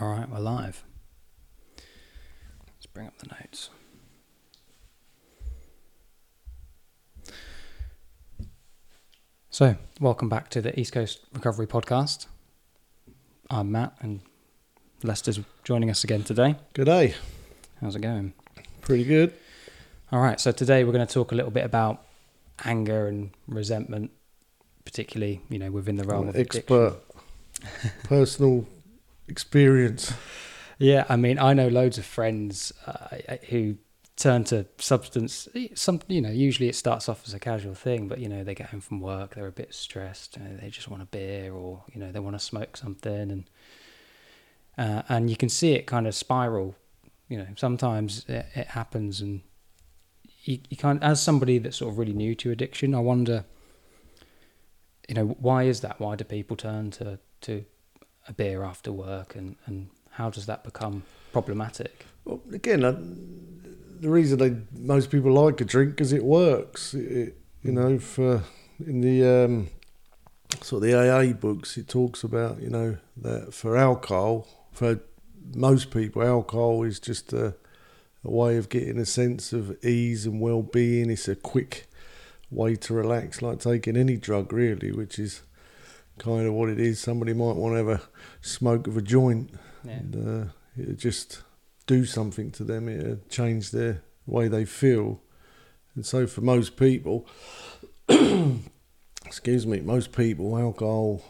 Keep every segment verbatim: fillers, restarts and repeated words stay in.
All right, we're live. Let's bring up the notes. So, welcome back to the East Coast Recovery Podcast. I'm Matt, and Lester's joining us again today. Good day. How's it going? Pretty good. All right, so today we're going to talk a little bit about anger and resentment, particularly, you know, within the realm I'm of expert personal experience. Yeah, I mean, I know loads of friends uh, who turn to substance. Some, you know, usually it starts off as a casual thing, but you know, they get home from work, they're a bit stressed, you know, they just want a beer, or you know, they want to smoke something, and uh, and you can see it kind of spiral. You know, sometimes it, it happens, and you, you can't. As somebody that's sort of really new to addiction, I wonder, you know, why is that? Why do people turn to to a beer after work, and, and how does that become problematic? Well, again, I, the reason they, most people like a drink is it works. It, it, you know, for in the um, sort of the A A books, it talks about, you know, that for alcohol, for most people, alcohol is just a, a way of getting a sense of ease and well-being. It's a quick way to relax, like taking any drug, really, which is kind of what it is. Somebody might want to have a smoke of a joint, yeah, and uh, it'll just do something to them. It'll change their way they feel. And so for most people, excuse me, most people, alcohol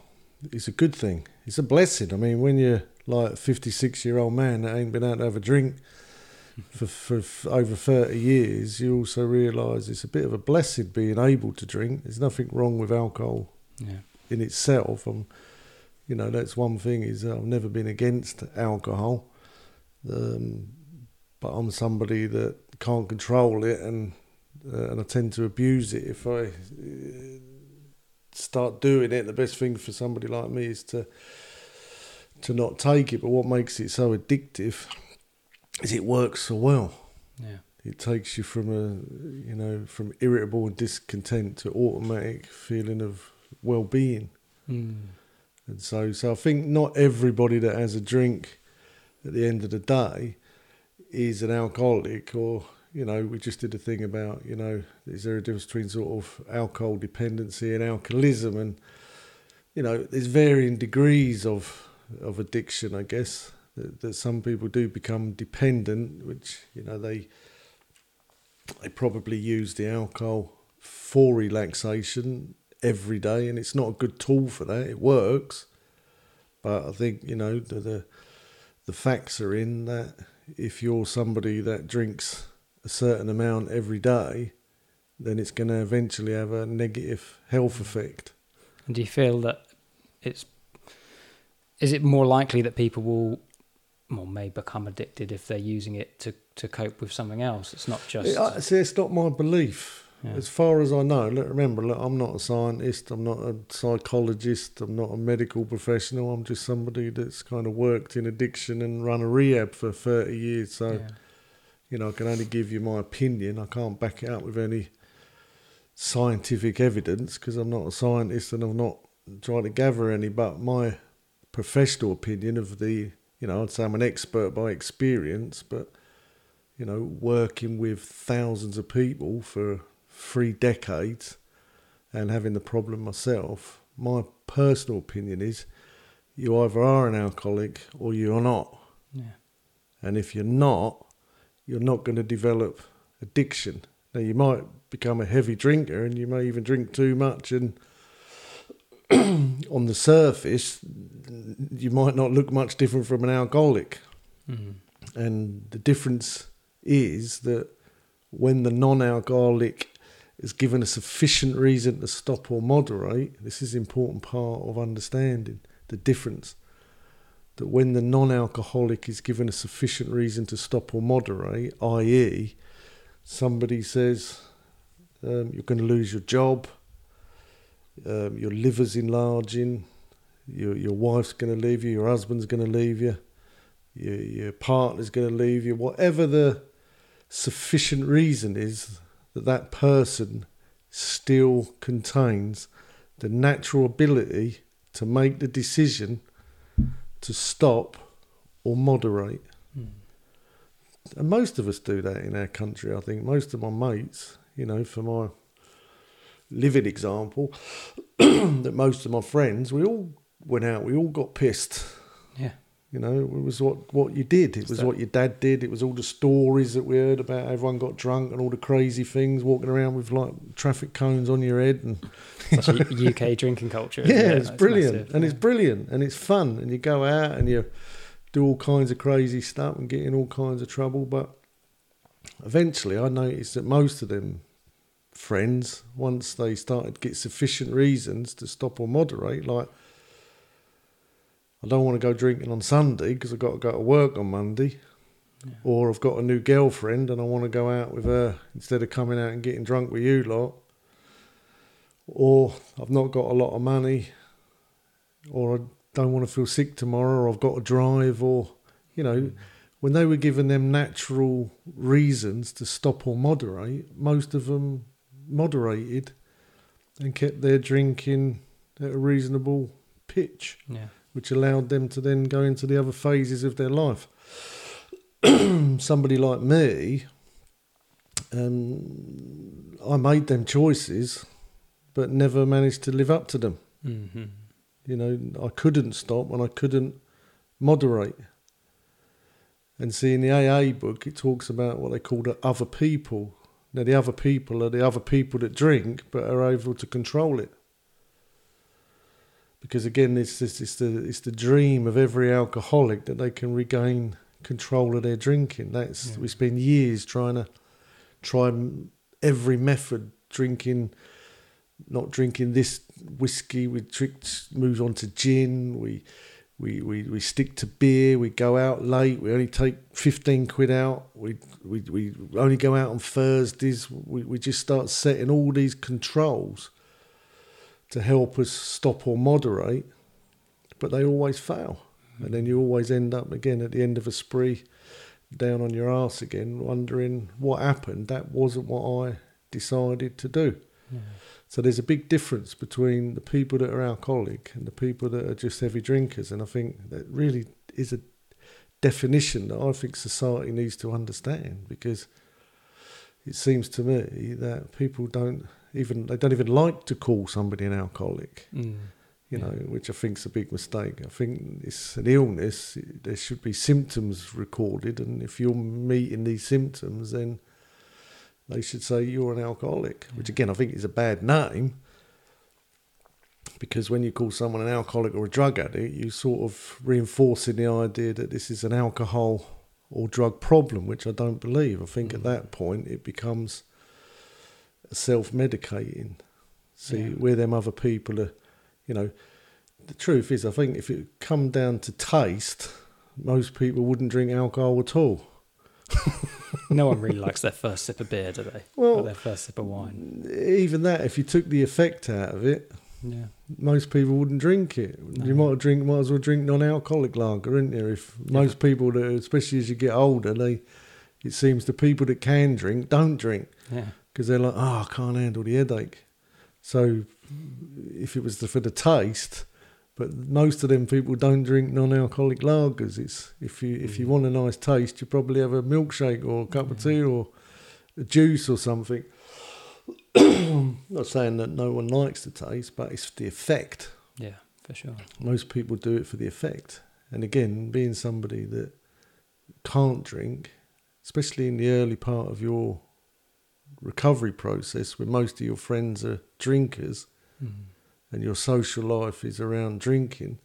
is a good thing. It's a blessing. I mean, when you're like a fifty-six-year-old man that ain't been able to have a drink for, for, for over thirty years, you also realise it's a bit of a blessing being able to drink. There's nothing wrong with alcohol. Yeah. In itself, um, you know, that's one thing is I've never been against alcohol, um, but I'm somebody that can't control it, and uh, and I tend to abuse it. If I start doing it, the best thing for somebody like me is to to not take it. But what makes it so addictive is it works so well. Yeah, it takes you from a you know from irritable and discontent to automatic feeling of well-being. Mm. And so so I think not everybody that has a drink at the end of the day is an alcoholic, or you know we just did a thing about you know is there a difference between sort of alcohol dependency and alcoholism, and you know there's varying degrees of of addiction, I guess, that, that some people do become dependent, which you know they they probably use the alcohol for relaxation every day, and it's not a good tool for that. It works, but I think you know the, the the facts are in that if you're somebody that drinks a certain amount every day, then it's going to eventually have a negative health effect. And do you feel that it's is it more likely that people will well may become addicted if they're using it to to cope with something else? It's not just I, see it's not my belief. Yeah. As far as I know, look, remember, look, I'm not a scientist, I'm not a psychologist, I'm not a medical professional, I'm just somebody that's kind of worked in addiction and run a rehab for thirty years. So, yeah. you know, I can only give you my opinion. I can't back it up with any scientific evidence because I'm not a scientist and I've not tried to gather any. But my professional opinion of the, you know, I'd say I'm an expert by experience, but, you know, working with thousands of people for three decades and having the problem myself, my personal opinion is you either are an alcoholic or you're not. Yeah. And if you're not, you're not going to develop addiction. Now, you might become a heavy drinker and you may even drink too much, and on the surface, you might not look much different from an alcoholic. Mm. And the difference is that when the non-alcoholic is given a sufficient reason to stop or moderate, this is an important part of understanding the difference, that when the non-alcoholic is given a sufficient reason to stop or moderate, that is somebody says, um, you're going to lose your job, um, your liver's enlarging, your, your wife's going to leave you, your husband's going to leave you, your, your partner's going to leave you, whatever the sufficient reason is, that that person still contains the natural ability to make the decision to stop or moderate. Mm. And most of us do that in our country, I think. Most of my mates, you know, for my livid example, that most of my friends, we all went out, we all got pissed. Yeah. You know, it was what, what you did. It was what your dad did. It was all the stories that we heard about. Everyone got drunk and all the crazy things, walking around with like traffic cones on your head. And it's U K drinking culture. Yeah, it? it's That's brilliant. Massive, and yeah. it's brilliant. And it's fun. And you go out and you do all kinds of crazy stuff and get in all kinds of trouble. But eventually I noticed that most of them friends, once they started to get sufficient reasons to stop or moderate, like, I don't want to go drinking on Sunday because I've got to go to work on Monday. Yeah. Or I've got a new girlfriend and I want to go out with her instead of coming out and getting drunk with you lot. Or I've not got a lot of money. Or I don't want to feel sick tomorrow. Or I've got to drive. Or, you know, mm. when they were given them natural reasons to stop or moderate, most of them moderated and kept their drinking at a reasonable pitch. Yeah. Which allowed them to then go into the other phases of their life. Somebody like me, um, I made them choices, but never managed to live up to them. Mm-hmm. You know, I couldn't stop and I couldn't moderate. And see, in the A A book, it talks about what they call the other people. Now, the other people are the other people that drink, but are able to control it. Because again, it's, it's, it's, the, it's the dream of every alcoholic that they can regain control of their drinking. That's yeah. We spend years trying to try every method, drinking, not drinking this whiskey. We trick, move on to gin. We, we we we stick to beer. We go out late. We only take fifteen quid out. We we we only go out on Thursdays. We we just start setting all these controls to help us stop or moderate, but they always fail. Mm-hmm. And then you always end up again at the end of a spree, down on your arse again, wondering what happened. That wasn't what I decided to do. Mm-hmm. So there's a big difference between the people that are alcoholic and the people that are just heavy drinkers. And I think that really is a definition that I think society needs to understand, because it seems to me that people don't even they don't even like to call somebody an alcoholic, mm. you know, yeah. which I think's a big mistake. I think it's an illness. It, there should be symptoms recorded, and if you're meeting these symptoms, then they should say you're an alcoholic. Yeah. Which again, I think is a bad name, because when you call someone an alcoholic or a drug addict, you sort of reinforcing the idea that this is an alcohol or drug problem, which I don't believe. I think mm. at that point it becomes self-medicating. See, yeah. where them other people are, you know, the truth is, I think if it come down to taste, most people wouldn't drink alcohol at all. No one really likes their first sip of beer, do they? Well, or their first sip of wine. Even that, if you took the effect out of it, yeah, most people wouldn't drink it. No. You might drink, might as well drink non-alcoholic lager, isn't there? If most yeah. people, that, especially as you get older, they, it seems the people that can drink don't drink, because yeah. they're like, oh, I can't handle the headache. So if it was the, for the taste, but most of them people don't drink non-alcoholic lagers. It's if you mm. if you want a nice taste, you probably have a milkshake or a cup mm. of tea or a juice or something. I'm not saying that no one likes the taste, but it's the effect. Yeah, for sure. Most people do it for the effect. And again, being somebody that can't drink, especially in the early part of your recovery process, where most of your friends are drinkers mm. and your social life is around drinking,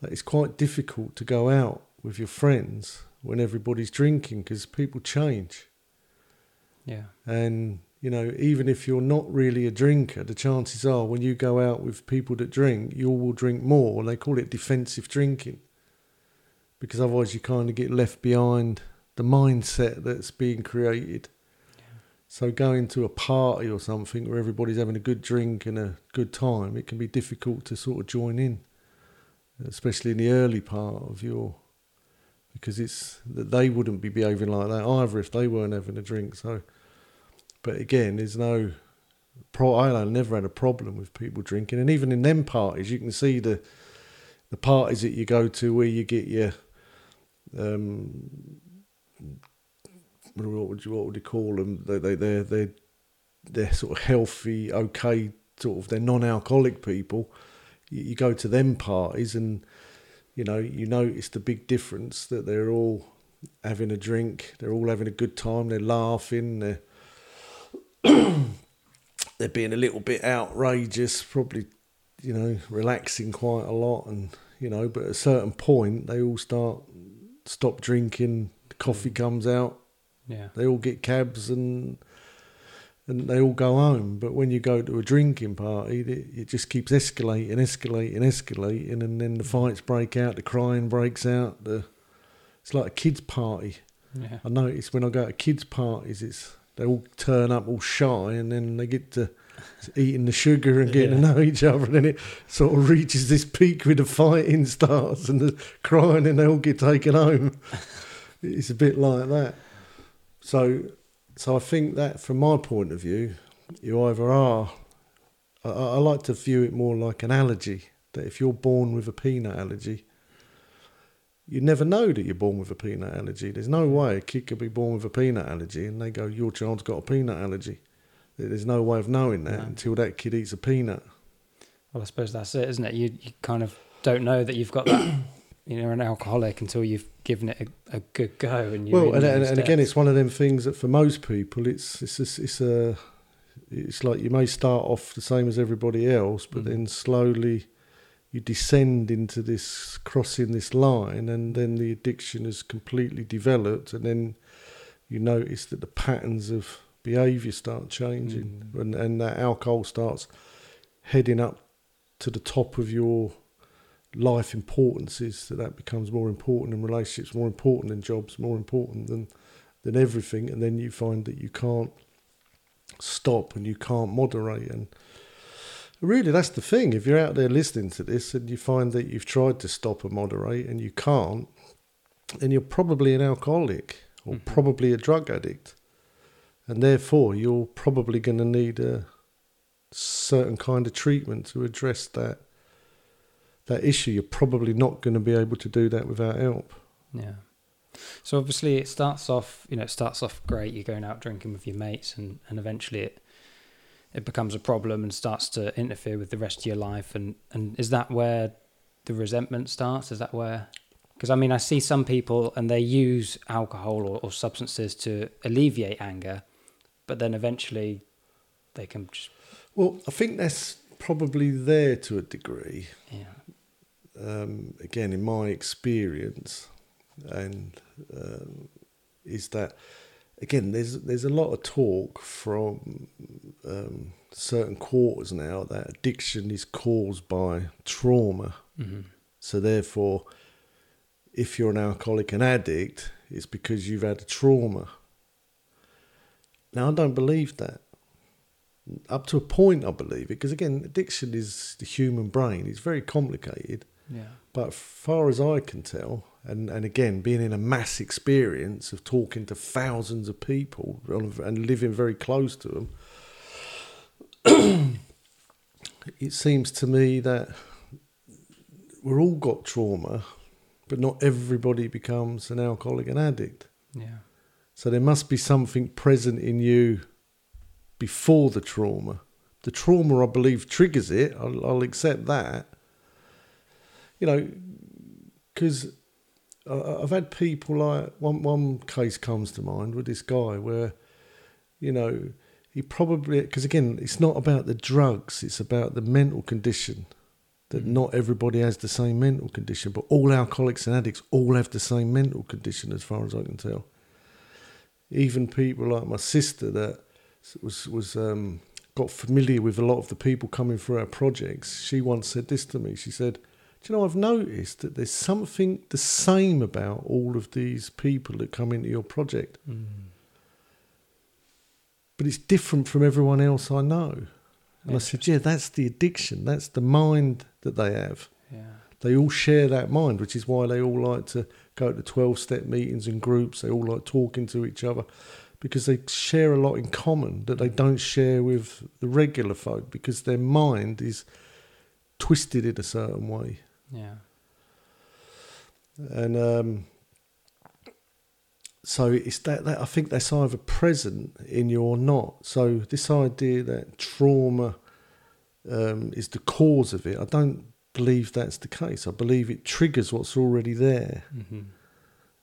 that it's quite difficult to go out with your friends when everybody's drinking, because people change. Yeah. And you know, even if you're not really a drinker, the chances are when you go out with people that drink, you will drink more. They call it defensive drinking, because otherwise you kind of get left behind the mindset that's being created. Yeah. So going to a party or something where everybody's having a good drink and a good time, it can be difficult to sort of join in, especially in the early part of your, because it's that they wouldn't be behaving like that either if they weren't having a drink. So. But again, there's no... Pro, I never had a problem with people drinking. And even in them parties, you can see the the parties that you go to where you get your um, what would you what would you call them? They they they're they're they're sort of healthy, okay, sort of they're non-alcoholic people. You, you go to them parties and you know you notice the big difference that they're all having a drink, they're all having a good time, they're laughing, they're they're being a little bit outrageous, probably, you know, relaxing quite a lot, and you know, but at a certain point they all start stop drinking, the coffee comes out, yeah, they all get cabs and and they all go home. But when you go to a drinking party, it, it just keeps escalating, escalating, escalating, and then the fights break out, the crying breaks out, the it's like a kids' party. Yeah. I notice when I go to kids' parties, it's they all turn up all shy, and then they get to eating the sugar and getting yeah. to know each other, and then it sort of reaches this peak with the fighting starts and the crying, and they all get taken home. It's a bit like that. So, so I think that from my point of view, you either are. I, I like to view it more like an allergy. That if you're born with a peanut allergy, you never know that you're born with a peanut allergy. There's no way a kid could be born with a peanut allergy and they go, your child's got a peanut allergy. There's no way of knowing that no. until that kid eats a peanut. Well, I suppose that's it, isn't it? You, you kind of don't know that you've got that, you know, an alcoholic until you've given it a, a good go. And you well, and, and, and again, it's one of them things that for most people, it's it's it's, it's a it's like you may start off the same as everybody else, but mm. then slowly you descend into this, crossing this line, and then the addiction is completely developed, and then you notice that the patterns of behaviour start changing, mm. and, and that alcohol starts heading up to the top of your life importances, that that becomes more important than relationships, more important than jobs, more important than, than everything, and then you find that you can't stop and you can't moderate. And really, that's the thing. If you're out there listening to this and you find that you've tried to stop and moderate and you can't, then you're probably an alcoholic or mm-hmm. probably a drug addict. And therefore, you're probably going to need a certain kind of treatment to address that that issue. You're probably not going to be able to do that without help. Yeah. So obviously, it starts off, you know, it starts off great. You're going out drinking with your mates, and, and eventually it... it becomes a problem and starts to interfere with the rest of your life. And, and is that where the resentment starts? Is that where... Because, I mean, I see some people and they use alcohol or, or substances to alleviate anger, but then eventually they can just... Well, I think that's probably there to a degree. Yeah. Um, again, in my experience, and um, is that... Again, there's there's a lot of talk from um, certain quarters now that addiction is caused by trauma. Mm-hmm. So therefore, if you're an alcoholic and addict, it's because you've had a trauma. Now, I don't believe that. Up to a point, I believe it, because again, addiction is the human brain. It's very complicated. Yeah. But as far as I can tell... And and again, being in a mass experience of talking to thousands of people and living very close to them, it seems to me that we've all got trauma, but not everybody becomes an alcoholic and addict. Yeah. So there must be something present in you before the trauma. The trauma, I believe, triggers it. I'll, I'll accept that. You know, because... I've had people like, one one case comes to mind with this guy where, you know, he probably, because again, it's not about the drugs, it's about the mental condition, that mm-hmm. not everybody has the same mental condition, but all alcoholics and addicts all have the same mental condition as far as I can tell. Even people like my sister that was, was um, got familiar with a lot of the people coming through our projects, she once said this to me, she said, do you know, I've noticed that there's something the same about all of these people that come into your project. Mm. But it's different from everyone else I know. And I said, yeah, that's the addiction. That's the mind that they have. Yeah. They all share that mind, which is why they all like to go to twelve-step meetings and groups. They all like talking to each other because they share a lot in common that they don't share with the regular folk because their mind is... twisted in a certain way. Yeah. And um, So it's that, that I think that's either present in you or not. So this idea that trauma um, is the cause of it, I don't believe that's the case. I believe it triggers what's already there. Mm-hmm.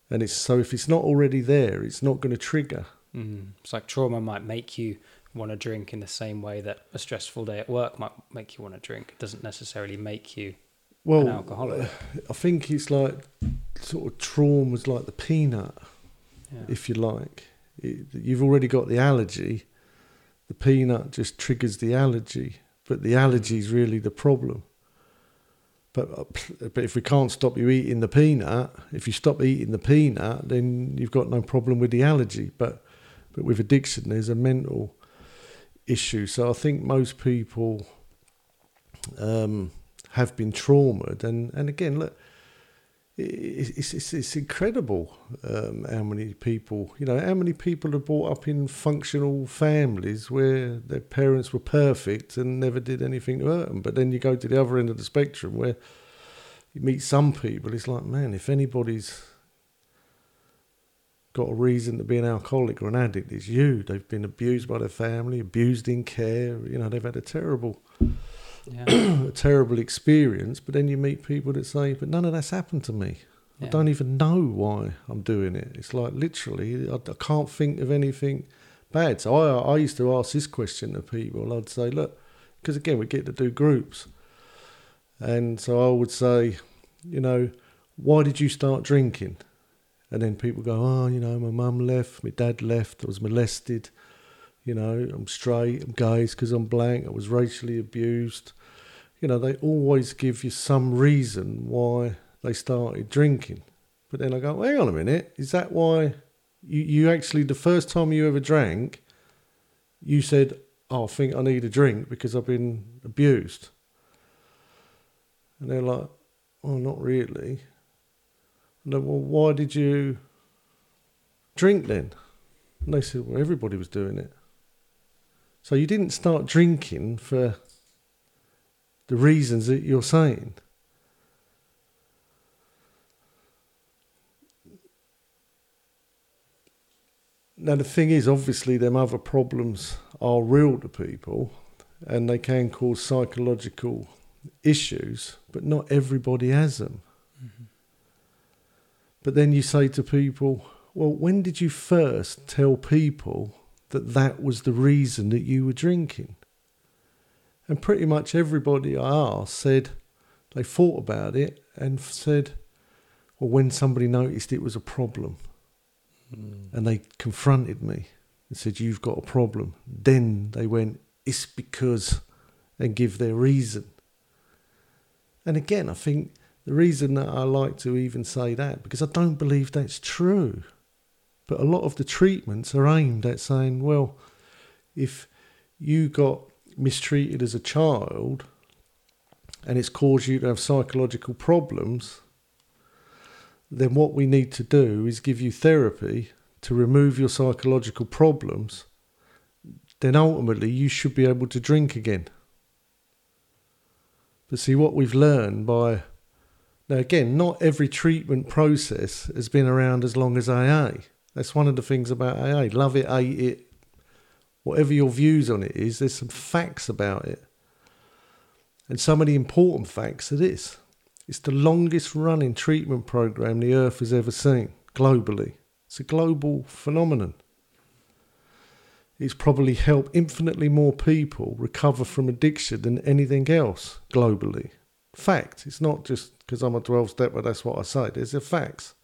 And it's so if it's not already there, it's not going to trigger. Mm-hmm. It's like trauma might make you want to drink in the same way that a stressful day at work might make you want to drink. It doesn't necessarily make you well, an alcoholic. I think it's like sort of trauma's like the peanut. Yeah. If you like, it, you've already got the allergy. The peanut just triggers the allergy, but the allergy is really the problem. But but if we can't stop you eating the peanut, if you stop eating the peanut, then you've got no problem with the allergy. But but with addiction, there's a mental issue. So I think most people um, have been traumatized, and and again, look. It's, it's it's incredible um, how many people, you know, how many people are brought up in functional families where their parents were perfect and never did anything to hurt them. But then you go to the other end of the spectrum where you meet some people, it's like, man, if anybody's got a reason to be an alcoholic or an addict, it's you. They've been abused by their family, abused in care, you know, they've had a terrible... Yeah. a terrible experience. But then you meet people that say, but none of that's happened to me. Yeah. I don't even know why I'm doing it. It's like literally I, I can't think of anything bad. So I, I used to ask this question to people. I'd say, look, because again we get to do groups, and so I would say, you know, why did you start drinking? And then people go, oh, you know, my mum left, my dad left, I was molested, you know, I'm straight, I'm gay, it's because I'm blank, I was racially abused. You know, they always give you some reason why they started drinking. But then I go, well, hang on a minute, is that why you, you actually, the first time you ever drank, you said, oh, I think I need a drink because I've been abused? And they're like, oh, not really. And I go, well, why did you drink then? And they said, well, everybody was doing it. So you didn't start drinking for the reasons that you're saying. Now, the thing is, obviously, them other problems are real to people and they can cause psychological issues, but not everybody has them. Mm-hmm. But then you say to people, well, when did you first tell people that that was the reason that you were drinking? And pretty much everybody I asked said they thought about it and said, well, when somebody noticed it was a problem mm. and they confronted me and said, you've got a problem. Then they went, it's because, and give their reason. And again, I think the reason that I like to even say that, because I don't believe that's true. But a lot of the treatments are aimed at saying, well, if you got mistreated as a child and it's caused you to have psychological problems, then what we need to do is give you therapy to remove your psychological problems. Then ultimately you should be able to drink again. But see, what we've learned by... Now, again, not every treatment process has been around as long as A A. That's one of the things about A A. Love it, hate it, whatever your views on it is, there's some facts about it. And some of the important facts are this. It's the longest running treatment program the earth has ever seen globally. It's a global phenomenon. It's probably helped infinitely more people recover from addiction than anything else globally. Fact. It's not just because I'm a twelve-stepper, that's what I say. There's the facts.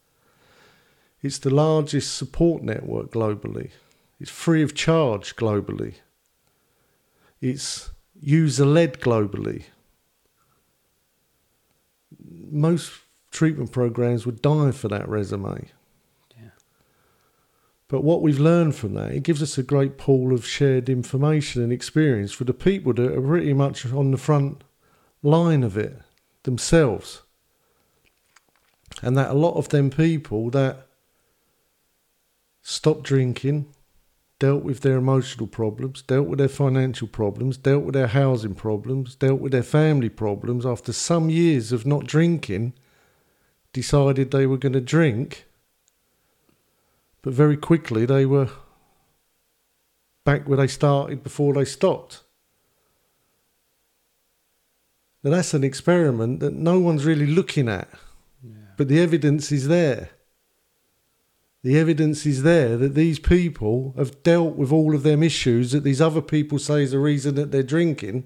It's the largest support network globally. It's free of charge globally. It's user-led globally. Most treatment programs would die for that resume. Yeah. But what we've learned from that, it gives us a great pool of shared information and experience for the people that are pretty much on the front line of it themselves. And that a lot of them people that stopped drinking, dealt with their emotional problems, dealt with their financial problems, dealt with their housing problems, dealt with their family problems, after some years of not drinking, decided they were going to drink, But very quickly they were back where they started before they stopped. Now that's an experiment that no one's really looking at. Yeah. But the evidence is there. The evidence is there that these people have dealt with all of them issues that these other people say is the reason that they're drinking.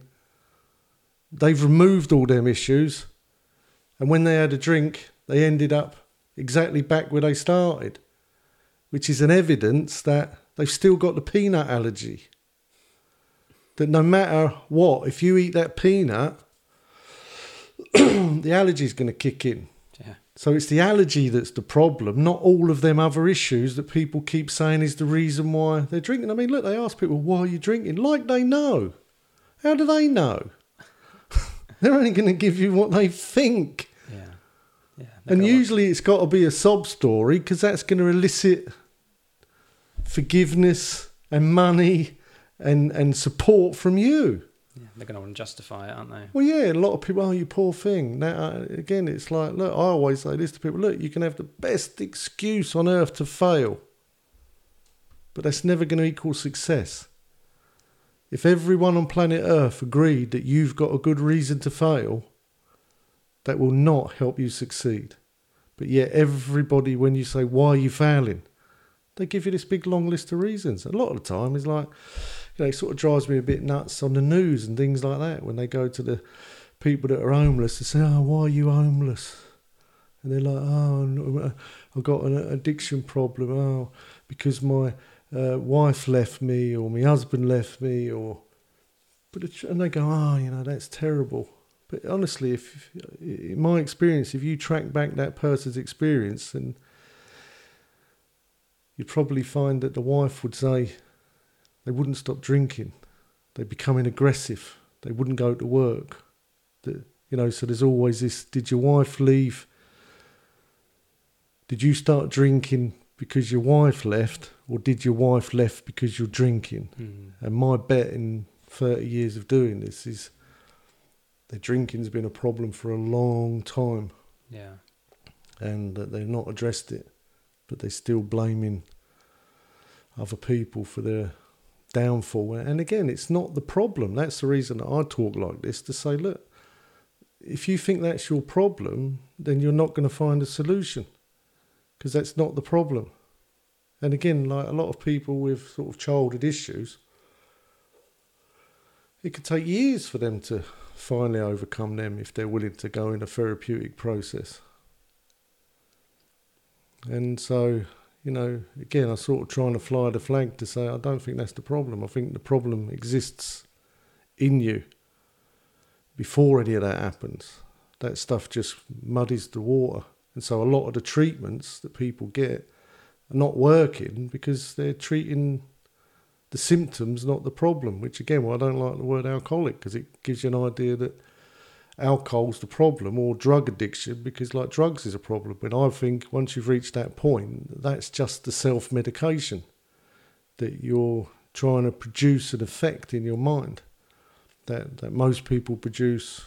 They've removed all them issues. And when they had a drink, they ended up exactly back where they started, which is an evidence that they've still got the peanut allergy. That no matter what, if you eat that peanut, the allergy's going to kick in. Yeah. So it's the allergy that's the problem, not all of them other issues that people keep saying is the reason why they're drinking. I mean, look, they ask people, why are you drinking? Like they know. How do they know? They're only going to give you what they think. Yeah. Yeah, and usually it's got to be a sob story because that's going to elicit forgiveness and money and, and support from you. Yeah, they're going to want to justify it, aren't they? Well, yeah, a lot of people, oh, you poor thing. Now, again, it's like, look, I always say this to people, look, you can have the best excuse on earth to fail, but that's never going to equal success. If everyone on planet Earth agreed that you've got a good reason to fail, that will not help you succeed. But yet everybody, when you say, why are you failing? They give you this big long list of reasons. A lot of the time it's like, you know, it sort of drives me a bit nuts on the news and things like that when they go to the people that are homeless and say, oh, why are you homeless? And they're like, oh, I've got an addiction problem. Oh, because my uh, wife left me or my husband left me or... but it, and they go, oh, you know, that's terrible. But honestly, if in my experience, if you track back that person's experience, then you'd probably find that the wife would say... they wouldn't stop drinking. They becoming aggressive. They wouldn't go to work. The, you know, so there's always this, did your wife leave? Did you start drinking because your wife left? Or did your wife left because you're drinking? Mm. And my bet in thirty years of doing this is their drinking's been a problem for a long time. Yeah. And that they've not addressed it. But they're still blaming other people for their... downfall. And again, it's not the problem. That's the reason that I talk like this, to say, look, if you think that's your problem, then you're not going to find a solution because that's not the problem. And again, like a lot of people with sort of childhood issues, it could take years for them to finally overcome them if they're willing to go in a therapeutic process. And so... you know, again, I'm sort of trying to fly the flag to say, I don't think that's the problem. I think the problem exists in you before any of that happens. That stuff just muddies the water. And so a lot of the treatments that people get are not working because they're treating the symptoms, not the problem, which again, well, I don't like the word alcoholic because it gives you an idea that alcohol's the problem or drug addiction, because like drugs is a problem. But I think once you've reached that point, that's just the self-medication that you're trying to produce an effect in your mind that, that most people produce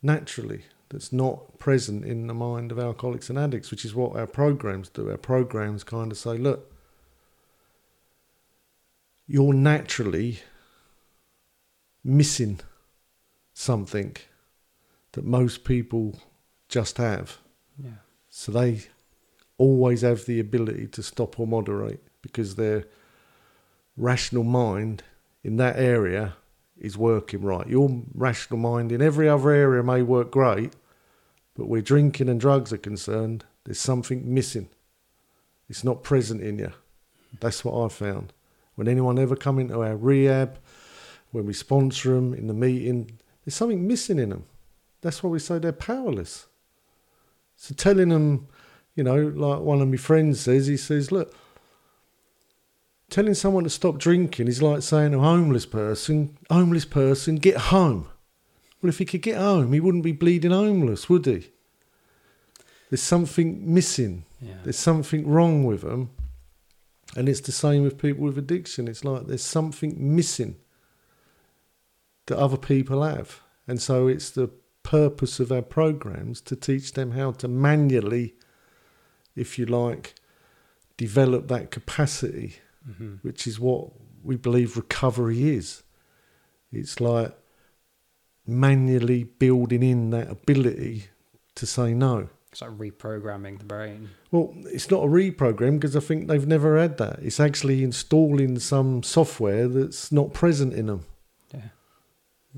naturally, that's not present in the mind of alcoholics and addicts, which is what our programs do. Our programs kind of say, look, you're naturally missing something that most people just have. Yeah. So they always have the ability to stop or moderate because their rational mind in that area is working right. Your rational mind in every other area may work great, but where drinking and drugs are concerned, there's something missing. It's not present in you. That's what I found. When anyone ever come into our rehab, when we sponsor them in the meeting, there's something missing in them. That's why we say they're powerless. So telling them, you know, like one of my friends says, he says, look, telling someone to stop drinking is like saying to a homeless person, homeless person, get home. Well, if he could get home, he wouldn't be bleeding homeless, would he? There's something missing. Yeah. There's something wrong with them. And it's the same with people with addiction. It's like there's something missing that other people have. And so it's the purpose of our programs to teach them how to manually, if you like, develop that capacity, mm-hmm. which is what we believe recovery is. It's like manually building in that ability to say no. It's like reprogramming the brain. Well, it's not a reprogram, because I think they've never had that. It's actually installing some software that's not present in them. Yeah.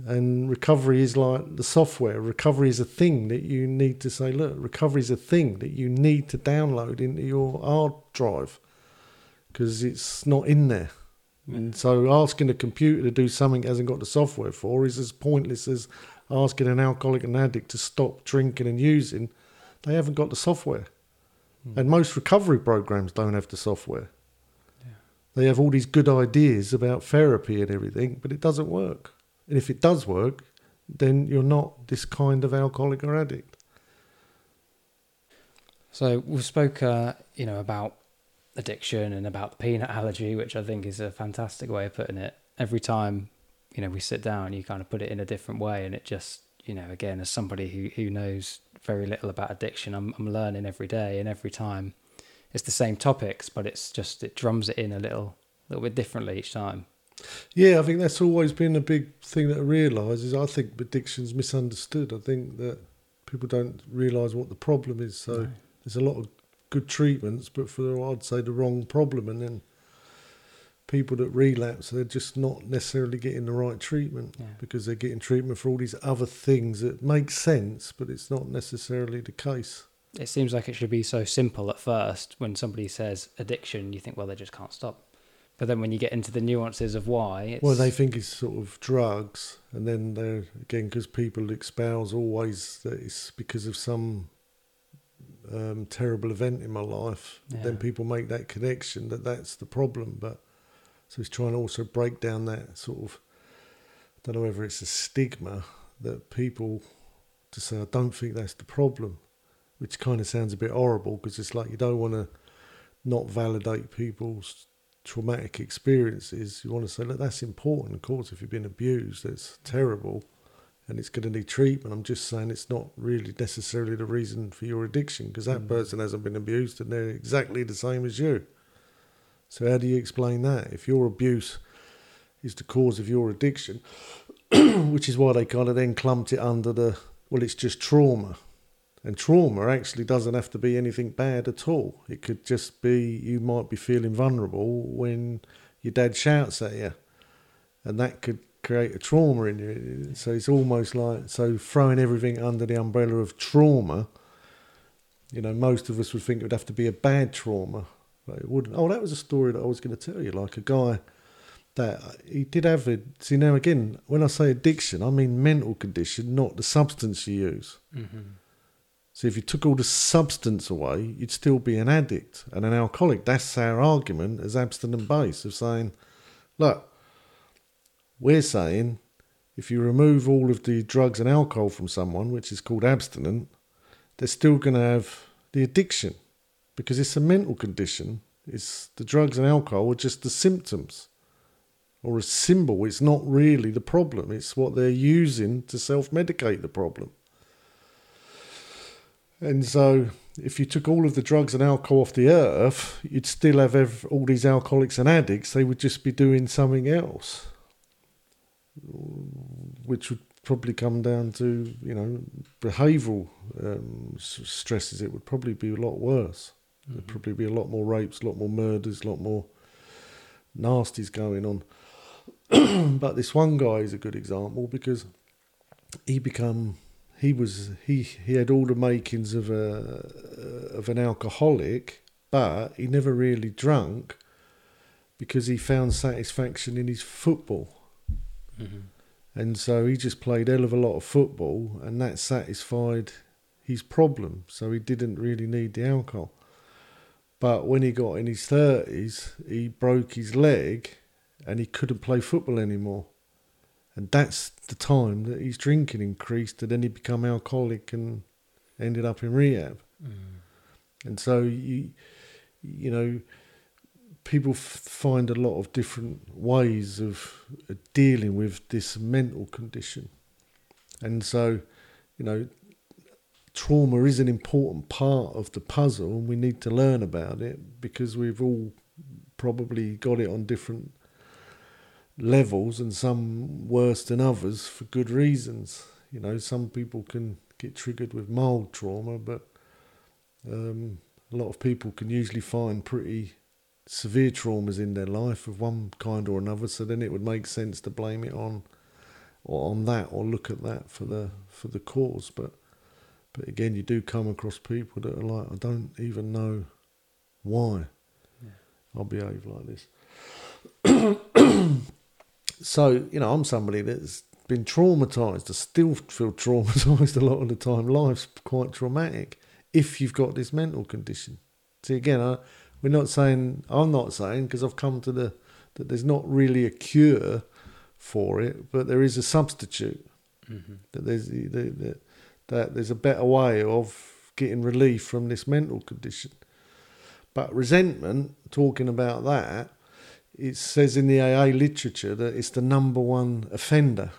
And recovery is like the software. Recovery is a thing that you need to say, look, recovery is a thing that you need to download into your hard drive because it's not in there. Yeah. And so asking a computer to do something it hasn't got the software for is as pointless as asking an alcoholic and addict to stop drinking and using. They haven't got the software. Mm. And most recovery programs don't have the software. Yeah. They have all these good ideas about therapy and everything, but it doesn't work. And if it does work, then you're not this kind of alcoholic or addict. So we've spoke, uh, you know, about addiction and about the peanut allergy, which I think is a fantastic way of putting it. Every time, you know, we sit down, you kind of put it in a different way, and it just, you know, again, as somebody who, who knows very little about addiction, I'm, I'm learning every day, and every time it's the same topics, but it's just, it drums it in a little, little bit differently each time. Yeah, I think that's always been a big thing that I realise is I think addiction's misunderstood. I think that people don't realise what the problem is. So no. There's a lot of good treatments, but for, I'd say, the wrong problem. And then people that relapse, they're just not necessarily getting the right treatment yeah. because they're getting treatment for all these other things that make sense, but it's not necessarily the case. It seems like it should be so simple at first. When somebody says addiction, you think, well, they just can't stop. But then when you get into the nuances of why... It's... Well, they think it's sort of drugs. And then they're, again, because people espouse always that it's because of some um, terrible event in my life. Yeah. Then people make that connection that that's the problem. But so it's trying to also break down that sort of... I don't know whether it's a stigma that people to say, I don't think that's the problem, which kind of sounds a bit horrible because it's like you don't want to not validate people's traumatic experiences. You want to say, look, that's important, of course. If you've been abused, that's terrible and it's going to need treatment. I'm just saying it's not really necessarily the reason for your addiction, because that mm. person hasn't been abused and they're exactly the same as you. So how do you explain that if your abuse is the cause of your addiction? Which is why they kind of then clumped it under the, well, it's just trauma. And trauma actually doesn't have to be anything bad at all. It could just be you might be feeling vulnerable when your dad shouts at you. And that could create a trauma in you. So it's almost like, so throwing everything under the umbrella of trauma, you know, most of us would think it would have to be a bad trauma. But it wouldn't. Oh, that was a story that I was going to tell you. Like a guy that he did have it. See, now again, when I say addiction, I mean mental condition, not the substance you use. Mm-hmm. So if you took all the substance away, you'd still be an addict and an alcoholic. That's our argument as abstinent base of saying, look, we're saying if you remove all of the drugs and alcohol from someone, which is called abstinent, they're still going to have the addiction because it's a mental condition. It's the drugs and alcohol are just the symptoms or a symbol. It's not really the problem. It's what they're using to self-medicate the problem. And so if you took all of the drugs and alcohol off the earth, you'd still have ev- all these alcoholics and addicts. They would just be doing something else, which would probably come down to, you know, behavioural um, stresses. It would probably be a lot worse. Mm-hmm. There'd probably be a lot more rapes, a lot more murders, a lot more nasties going on. But this one guy is a good example because he became... He was he, he had all the makings of a of an alcoholic, but he never really drank because he found satisfaction in his football, mm-hmm. and so he just played hell of a lot of football, and that satisfied his problem. So he didn't really need the alcohol. But when he got in his thirties, he broke his leg, and he couldn't play football anymore. And that's the time that his drinking increased, and then he became alcoholic and ended up in rehab. Mm. And so, you, you know, people f- find a lot of different ways of dealing with this mental condition. And so, you know, trauma is an important part of the puzzle, and we need to learn about it, because we've all probably got it on different levels, and some worse than others for good reasons. You know, some people can get triggered with mild trauma, but um, a lot of people can usually find pretty severe traumas in their life of one kind or another, so then it would make sense to blame it on or on that, or look at that for the for the cause. But but again, you do come across people that are like, I don't even know why yeah. I behave like this. So, you know, I'm somebody that's been traumatised. I still feel traumatised a lot of the time. Life's quite traumatic if you've got this mental condition. See, again, I, we're not saying, I'm not saying, because I've come to the, that there's not really a cure for it, but there is a substitute. Mm-hmm. That there's that, that there's a better way of getting relief from this mental condition. But resentment, talking about that, it says in the A A literature that it's the number one offender.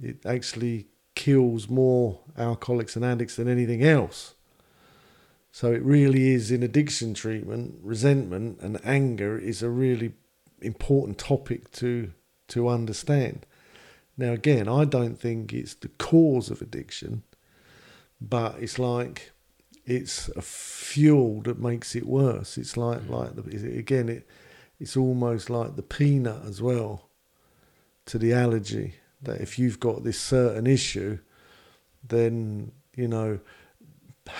It actually kills more alcoholics and addicts than anything else. So it really is, in addiction treatment, resentment and anger is a really important topic to to understand. Now, again, I don't think it's the cause of addiction, but it's like it's a fuel that makes it worse. It's like, mm-hmm. like the, again, it it's almost like the peanut as well to the allergy, that if you've got this certain issue, then, you know,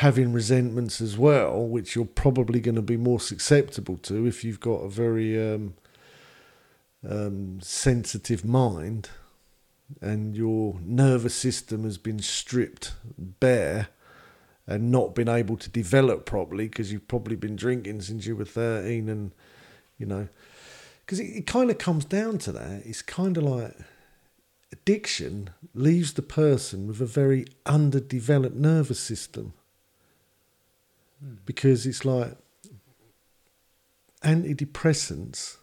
having resentments as well, which you're probably going to be more susceptible to if you've got a very... Um, Um, sensitive mind, and your nervous system has been stripped bare and not been able to develop properly, because you've probably been drinking since you were thirteen, and you know, because it, it kind of comes down to that. It's kind of like addiction leaves the person with a very underdeveloped nervous system, mm. because it's like antidepressants,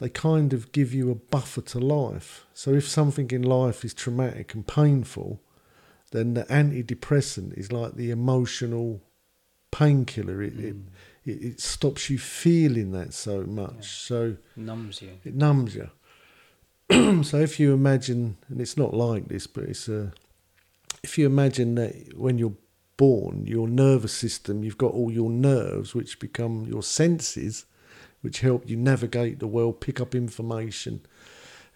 they kind of give you a buffer to life. So if something in life is traumatic and painful, then the antidepressant is like the emotional painkiller. It, mm. it it stops you feeling that so much. Yeah. So numbs you. It numbs you. So if you imagine, and it's not like this, but it's a, if you imagine that when you're born, your nervous system, you've got all your nerves, which become your senses, which help you navigate the world, pick up information.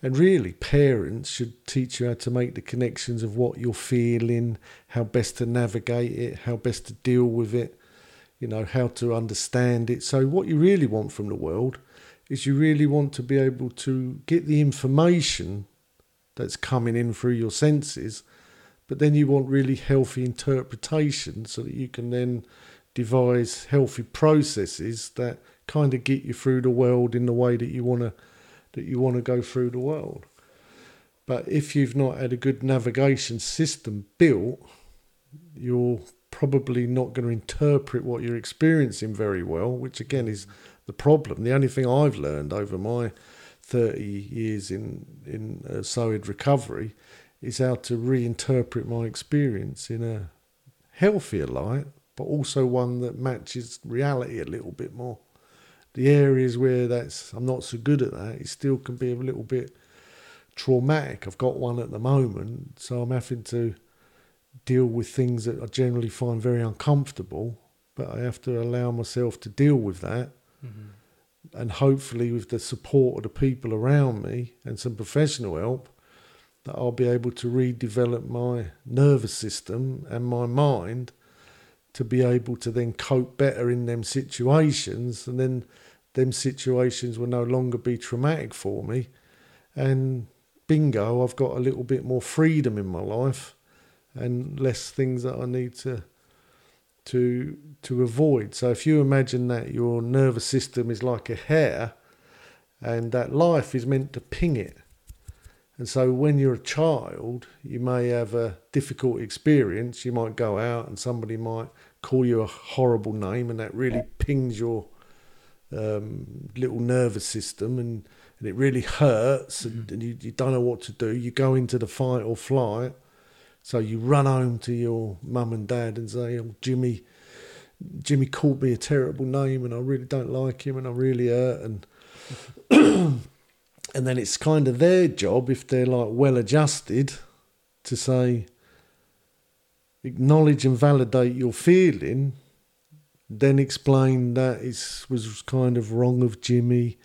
And really, parents should teach you how to make the connections of what you're feeling, how best to navigate it, how best to deal with it, you know, how to understand it. So what you really want from the world is you really want to be able to get the information that's coming in through your senses, but then you want really healthy interpretation so that you can then devise healthy processes that kind of get you through the world in the way that you want to that you want to go through the world. But if you've not had a good navigation system built, you're probably not going to interpret what you're experiencing very well, which again is the problem. The only thing I've learned over my thirty years in in uh, S O E D recovery is how to reinterpret my experience in a healthier light, but also one that matches reality a little bit more. The areas where that's I'm not so good at that, it still can be a little bit traumatic. I've got one at the moment, so I'm having to deal with things that I generally find very uncomfortable, but I have to allow myself to deal with that. Mm-hmm. And hopefully with the support of the people around me and some professional help, that I'll be able to redevelop my nervous system and my mind to be able to then cope better in them situations, and then them situations will no longer be traumatic for me. And bingo, I've got a little bit more freedom in my life and less things that I need to to to avoid. So if you imagine that your nervous system is like a hair, and that life is meant to ping it. And so when you're a child, you may have a difficult experience. You might go out and somebody might call you a horrible name, and that really pings your um, little nervous system, and, and it really hurts, and, and you, you don't know what to do. You go into the fight or flight. So you run home to your mum and dad and say, oh, Jimmy, Jimmy called me a terrible name and I really don't like him and I'm really hurt. And and then it's kind of their job, if they're like well adjusted, to say, acknowledge and validate your feeling, then explain that it was kind of wrong of Jimmy.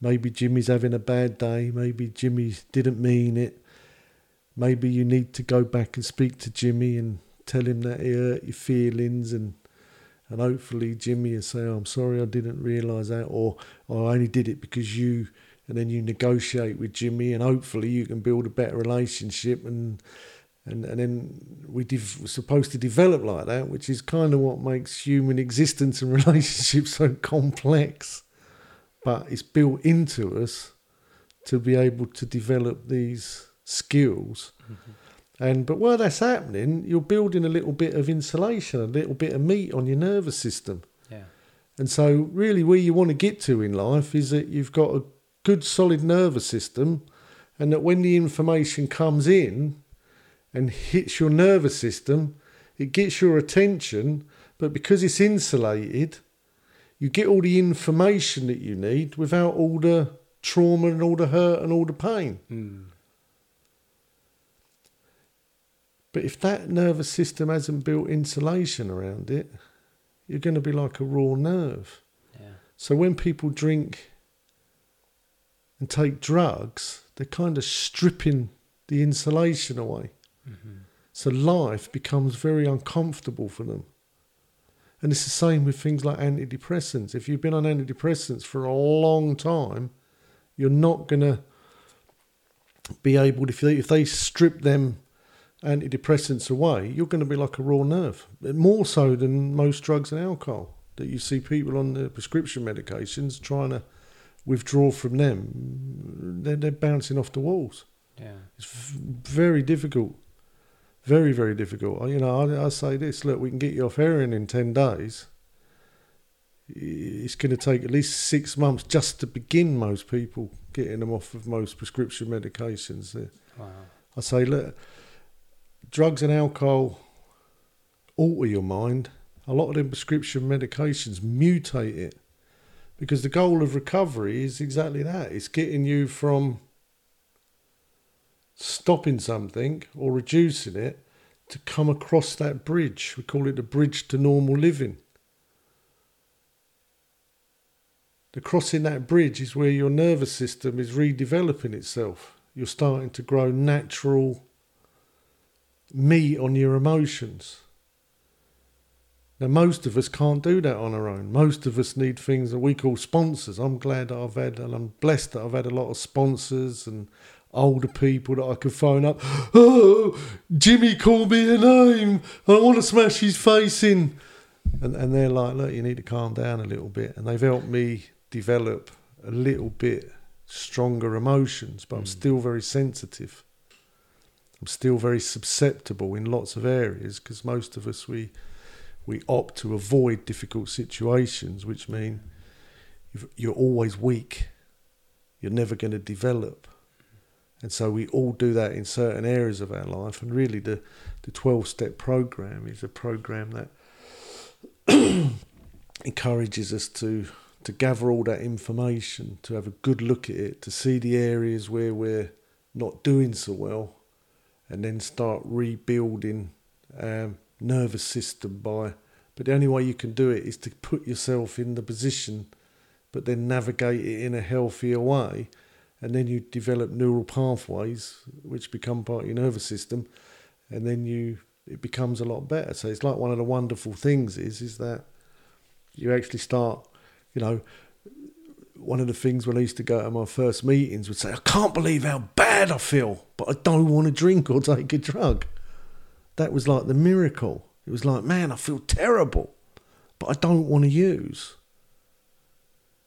Maybe Jimmy's having a bad day. Maybe Jimmy didn't mean it. Maybe you need to go back and speak to Jimmy and tell him that he hurt your feelings. And and hopefully Jimmy will say, oh, I'm sorry, I didn't realise that. Or oh, I only did it because you... And then you negotiate with Jimmy and hopefully you can build a better relationship. And and, and then we div- we're supposed to develop like that, which is kind of what makes human existence and relationships so complex. But it's built into us to be able to develop these skills. Mm-hmm. And but while that's happening, you're building a little bit of insulation, a little bit of meat on your nervous system. Yeah. And so really where you want to get to in life is that you've got a good solid nervous system, and that when the information comes in and hits your nervous system, it gets your attention, but because it's insulated, you get all the information that you need without all the trauma and all the hurt and all the pain. Mm. But if that nervous system hasn't built insulation around it, you're going to be like a raw nerve. Yeah. So when people drink and take drugs, they're kind of stripping the insulation away. Mm-hmm. So life becomes very uncomfortable for them. And it's the same with things like antidepressants. If you've been on antidepressants for a long time, you're not going to be able to... If they, if they strip them antidepressants away, you're going to be like a raw nerve, more so than most drugs and alcohol, that you see people on the prescription medications trying to withdraw from them. They're, they're bouncing off the walls. Yeah, it's very difficult, very very difficult. You know, I, I say this: look, we can get you off heroin in ten days. It's going to take at least six months just to begin most people getting them off of most prescription medications. Wow. I say, look, drugs and alcohol alter your mind. A lot of them prescription medications mutate it. Because the goal of recovery is exactly that. It's getting you from stopping something or reducing it to come across that bridge. We call it the bridge to normal living. The crossing that bridge is where your nervous system is redeveloping itself. You're starting to grow natural meat on your emotions. Now, most of us can't do that on our own. Most of us need things that we call sponsors. I'm glad that I've had, and I'm blessed that I've had a lot of sponsors and older people that I can phone up. Oh, Jimmy called me a name. I want to smash his face in. And, and they're like, look, you need to calm down a little bit. And they've helped me develop a little bit stronger emotions, but mm. I'm still very sensitive. I'm still very susceptible in lots of areas because most of us, we... We opt to avoid difficult situations, which mean you're always weak. You're never going to develop. And so we all do that in certain areas of our life. And really the, the twelve-step program is a program that encourages us to, to gather all that information, to have a good look at it, to see the areas where we're not doing so well, and then start rebuilding um nervous system by but the only way you can do it is to put yourself in the position but then navigate it in a healthier way, and then you develop neural pathways which become part of your nervous system, and then you it becomes a lot better. So it's like one of the wonderful things is is that you actually start, you know, one of the things when I used to go to my first meetings would say, I can't believe how bad I feel, but I don't want to drink or take a drug. That was like the miracle. It was like, man, I feel terrible, but I don't want to use.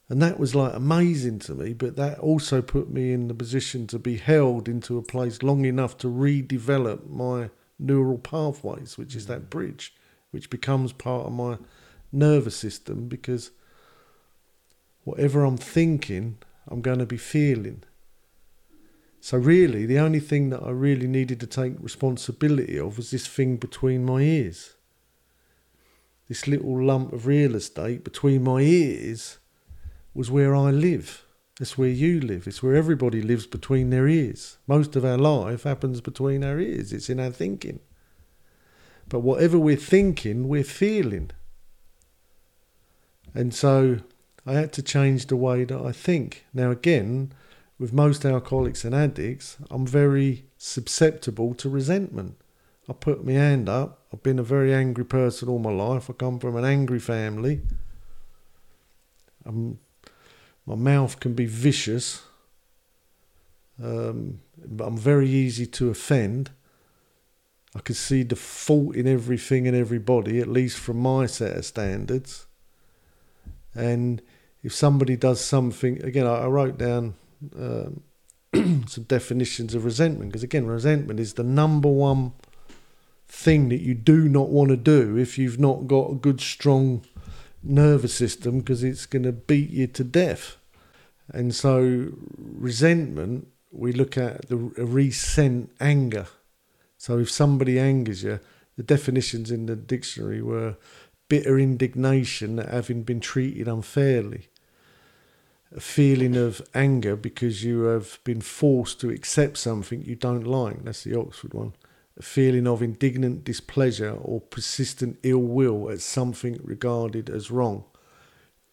And that was like amazing to me, but that also put me in the position to be held into a place long enough to redevelop my neural pathways, which is that bridge, which becomes part of my nervous system, because whatever I'm thinking, I'm going to be feeling. So really, the only thing that I really needed to take responsibility of was this thing between my ears. This little lump of real estate between my ears was where I live. It's where you live. It's where everybody lives, between their ears. Most of our life happens between our ears. It's in our thinking. But whatever we're thinking, we're feeling. And so I had to change the way that I think. Now again, with most alcoholics and addicts, I'm very susceptible to resentment. I put my hand up. I've been a very angry person all my life. I come from an angry family. I'm... My mouth can be vicious, um, but I'm very easy to offend. I can see the fault in everything and everybody, at least from my set of standards. And if somebody does something, again, I, I wrote down um, some definitions of resentment, because again, resentment is the number one thing that you do not want to do if you've not got a good, strong nervous system, because it's going to beat you to death. And so resentment, we look at the resent anger. So if somebody angers you, the definitions in the dictionary were bitter indignation at having been treated unfairly, a feeling of anger because you have been forced to accept something you don't like. That's the Oxford one. A feeling of indignant displeasure or persistent ill will at something regarded as wrong,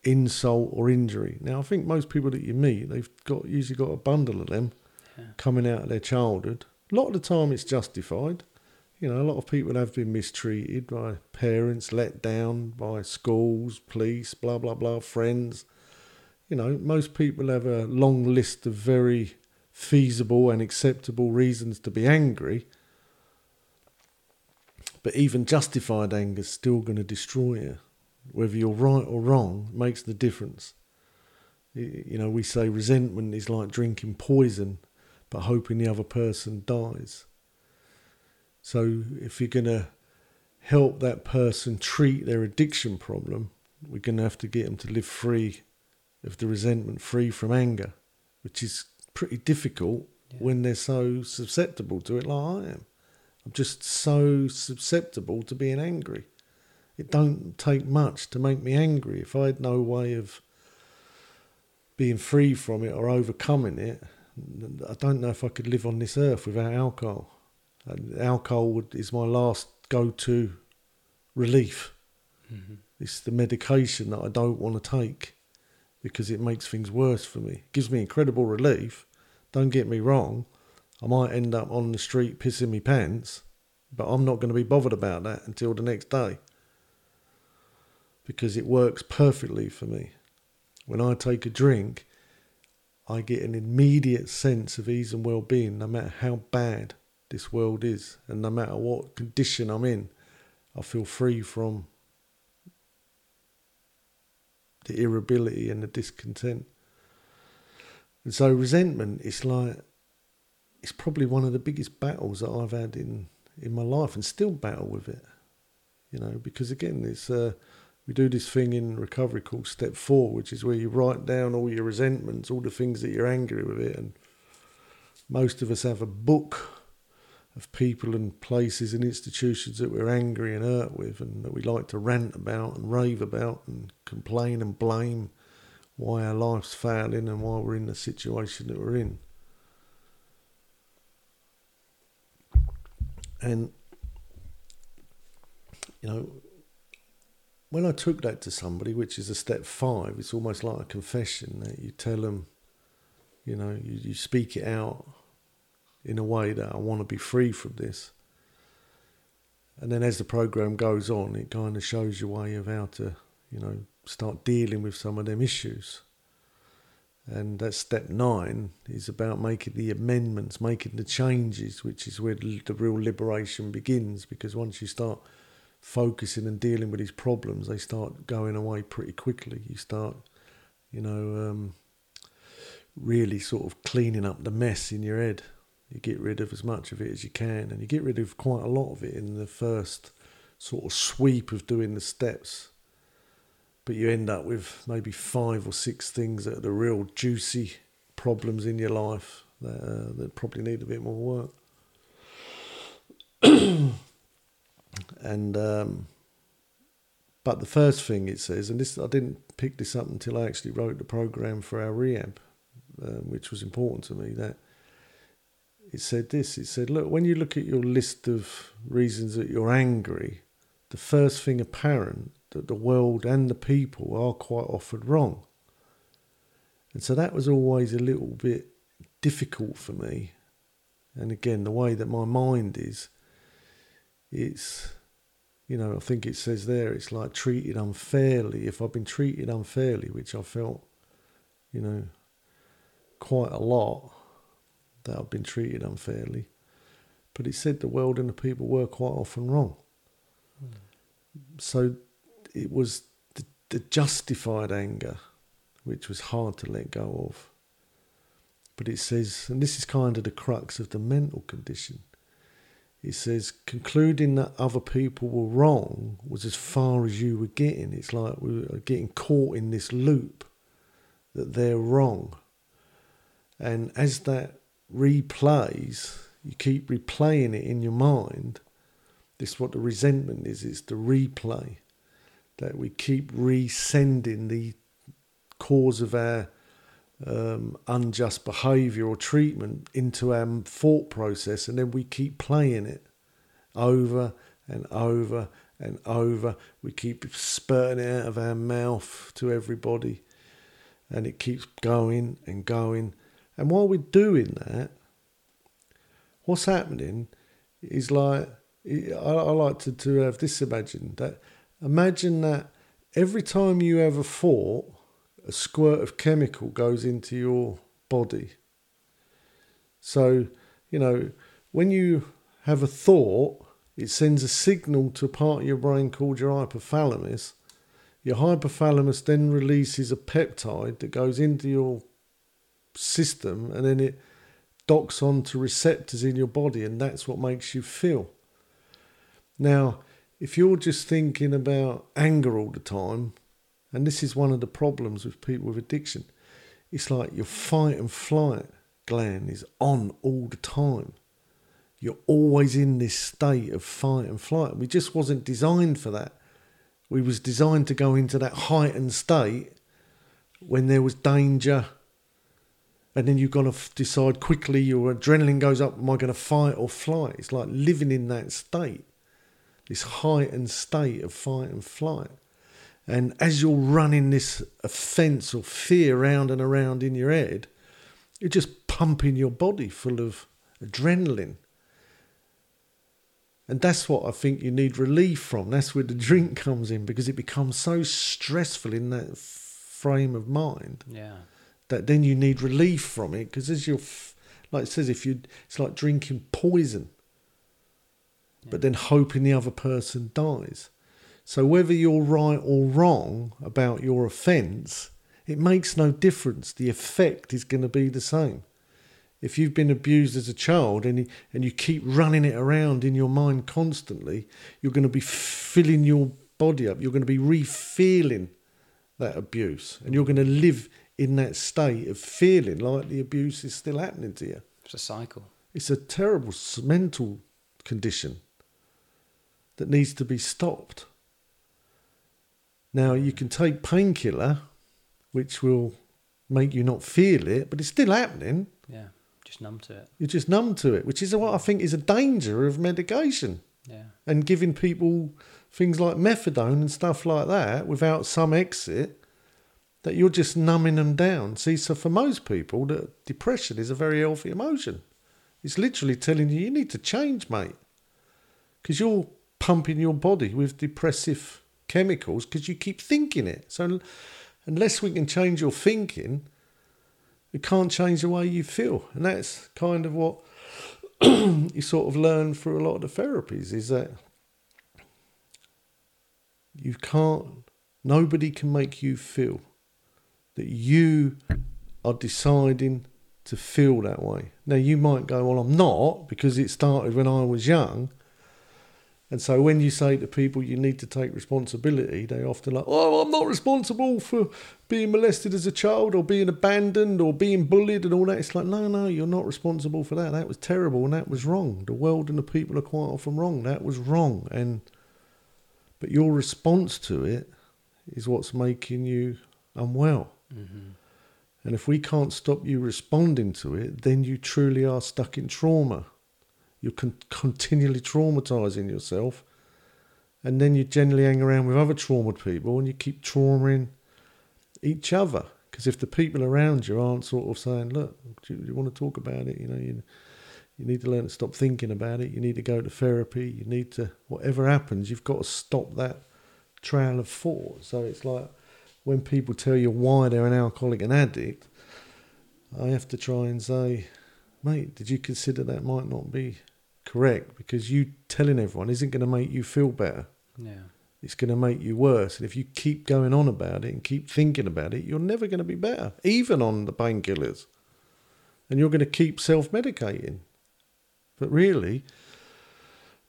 insult or injury. Now, I think most people that you meet, they've got usually got a bundle of them yeah. coming out of their childhood. A lot of the time it's justified. You know, a lot of people have been mistreated by parents, let down by schools, police, blah, blah, blah, friends. You know, most people have a long list of very feasible and acceptable reasons to be angry. But even justified anger is still going to destroy you. Whether you're right or wrong makes the difference. You know, we say resentment is like drinking poison, but hoping the other person dies. So if you're going to help that person treat their addiction problem, we're going to have to get them to live free of the resentment, free from anger, which is pretty difficult yeah. when they're so susceptible to it like I am. I'm just so susceptible to being angry. It don't take much to make me angry. If I had no way of being free from it or overcoming it, I don't know if I could live on this earth without alcohol. And alcohol would, is my last go-to relief. Mm-hmm. It's the medication that I don't want to take because it makes things worse for me. It gives me incredible relief. Don't get me wrong. I might end up on the street pissing me pants, but I'm not going to be bothered about that until the next day because it works perfectly for me. When I take a drink, I get an immediate sense of ease and well-being, no matter how bad this world is and no matter what condition I'm in. I feel free from the irritability and the discontent. And so resentment, it's like... it's probably one of the biggest battles that I've had in, in my life, and still battle with it, you know, because again, it's uh, we do this thing in recovery called Step Four, which is where you write down all your resentments, all the things that you're angry with it. And most of us have a book of people and places and institutions that we're angry and hurt with, and that we like to rant about and rave about and complain and blame why our life's failing and why we're in the situation that we're in. And, you know, when I took that to somebody, which is a step five, it's almost like a confession that you tell them, you know, you, you speak it out in a way that I want to be free from this. And then as the program goes on, it kind of shows you a way of how to, you know, start dealing with some of them issues. And that step nine is about making the amendments, making the changes, which is where the real liberation begins. Because once you start focusing and dealing with these problems, they start going away pretty quickly. You start, you know, um, really sort of cleaning up the mess in your head. You get rid of as much of it as you can. And you get rid of quite a lot of it in the first sort of sweep of doing the steps. But you end up with maybe five or six things that are the real juicy problems in your life that, uh, that probably need a bit more work. And um, but the first thing it says, and this I didn't pick this up until I actually wrote the program for our rehab, uh, which was important to me, that it said this, it said, look, when you look at your list of reasons that you're angry, the first thing apparent that the world and the people are quite often wrong. And so that was always a little bit difficult for me. And again, the way that my mind is, it's, you know, I think it says there, it's like treated unfairly. If I've been treated unfairly, which I felt, you know, quite a lot, that I've been treated unfairly. But it said the world and the people were quite often wrong. Mm. So it was the, the justified anger, which was hard to let go of. But it says, and this is kind of the crux of the mental condition, it says, concluding that other people were wrong was as far as you were getting. It's like we were getting caught in this loop that they're wrong. And as that replays, you keep replaying it in your mind. This is what the resentment is, it's the replay. That we keep resending the cause of our um, unjust behaviour or treatment into our thought process, and then we keep playing it over and over and over. We keep spurting it out of our mouth to everybody, and it keeps going and going. And while we're doing that, what's happening is like, I, I like to, to have this imagined, that imagine that every time you have a thought, a squirt of chemical goes into your body. So, you know, when you have a thought, it sends a signal to a part of your brain called your hypothalamus. Your hypothalamus then releases a peptide that goes into your system, and then it docks onto receptors in your body, and that's what makes you feel. Now, if you're just thinking about anger all the time, and this is one of the problems with people with addiction, it's like your fight and flight gland is on all the time. You're always in this state of fight and flight. We just wasn't designed for that. We was designed to go into that heightened state when there was danger, and then you've got to decide quickly, your adrenaline goes up, am I going to fight or flight? It's like living in that state, this heightened state of fight and flight. And as you're running this offence or fear round and around in your head, you're just pumping your body full of adrenaline. And that's what I think you need relief from. That's where the drink comes in, because it becomes so stressful in that frame of mind. Yeah. That then you need relief from it, because as you're, like it says, if you, it's like drinking poison, yeah. But then hoping the other person dies. So whether you're right or wrong about your offence, it makes no difference. The effect is going to be the same. If you've been abused as a child and and you keep running it around in your mind constantly, you're going to be filling your body up. You're going to be re-feeling that abuse, and you're going to live in that state of feeling like the abuse is still happening to you. It's a cycle. It's a terrible mental condition that needs to be stopped. Now, you can take painkiller, which will make you not feel it, but it's still happening. Yeah, just numb to it. You're just numb to it, which is what I think is a danger of medication. Yeah. And giving people things like methadone and stuff like that without some exit, that you're just numbing them down. See, so for most people, that depression is a very healthy emotion. It's literally telling you, you need to change, mate, because you're pumping your body with depressive chemicals because you keep thinking it. So unless we can change your thinking, we can't change the way you feel. And that's kind of what you sort of learn through a lot of the therapies, is that you can't, nobody can make you feel, that you are deciding to feel that way. Now you might go, well, I'm not, because it started when I was young. And so when you say to people you need to take responsibility, they often like, oh, I'm not responsible for being molested as a child or being abandoned or being bullied and all that. It's like, no, no, you're not responsible for that. That was terrible and that was wrong. The world and the people are quite often wrong. That was wrong. And but your response to it is what's making you unwell. Mm-hmm. And if we can't stop you responding to it, then you truly are stuck in trauma. You're con- continually traumatizing yourself, and then you generally hang around with other traumaed people and you keep traumaing each other. Because if the people around you aren't sort of saying, look, do you, do you want to talk about it? You know, you, you need to learn to stop thinking about it. You need to go to therapy. You need to, whatever happens, you've got to stop that trail of thought. So it's like when people tell you why they're an alcoholic and addict, I have to try and say, mate, did you consider that might not be correct? Because you telling everyone isn't going to make you feel better. Yeah, it's going to make you worse. And if you keep going on about it and keep thinking about it, you're never going to be better, even on the painkillers. And you're going to keep self-medicating. But really,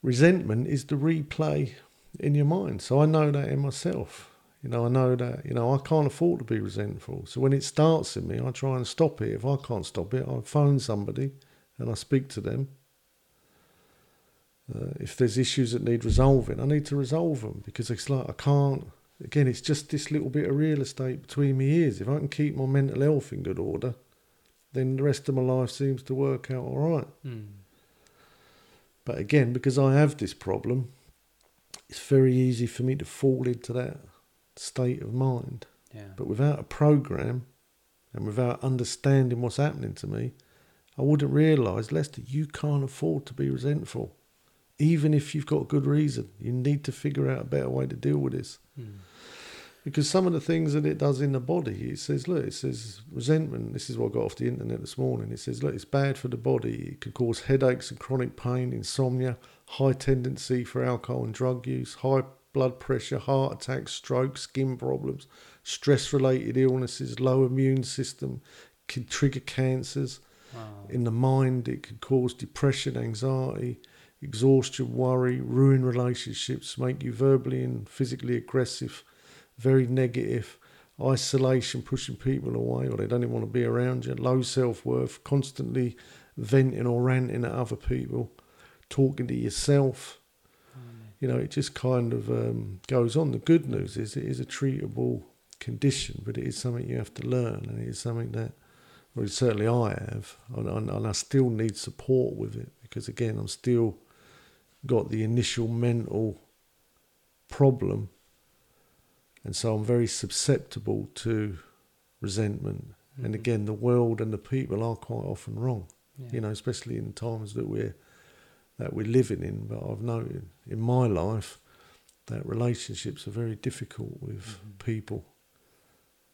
resentment is the replay in your mind. So I know that in myself. You know, I know that, you know, I can't afford to be resentful. So when it starts in me, I try and stop it. If I can't stop it, I phone somebody and I speak to them. Uh, if there's issues that need resolving, I need to resolve them, because it's like I can't, again, it's just this little bit of real estate between my ears. If I can keep my mental health in good order, then the rest of my life seems to work out all right. Mm. But again, because I have this problem, it's very easy for me to fall into that state of mind. Yeah. But without a program and without understanding what's happening to me, I wouldn't realise, Lester, you can't afford to be resentful. Even if you've got good reason, you need to figure out a better way to deal with this. Mm. Because some of the things that it does in the body, it says, look, it says resentment. This is what I got off the internet this morning. It says, look, it's bad for the body. It could cause headaches and chronic pain, insomnia, high tendency for alcohol and drug use, high blood pressure, heart attacks, strokes, skin problems, stress-related illnesses, low immune system, can trigger cancers. Wow. In the mind, it can cause depression, anxiety, exhaustion, worry, ruin relationships, make you verbally and physically aggressive, very negative, isolation, pushing people away, or they don't even want to be around you, low self-worth, constantly venting or ranting at other people, talking to yourself. You know, it just kind of um, goes on. The good news is it is a treatable condition, but it is something you have to learn, and it is something that, well, certainly I have, and, and I still need support with it, because, again, I'm still got the initial mental problem, and so I'm very susceptible to resentment. Mm-hmm. And, again, the world and the people are quite often wrong, yeah. You know, especially in times that we're, that we're living in. But I've noted in my life that relationships are very difficult with mm-hmm. people,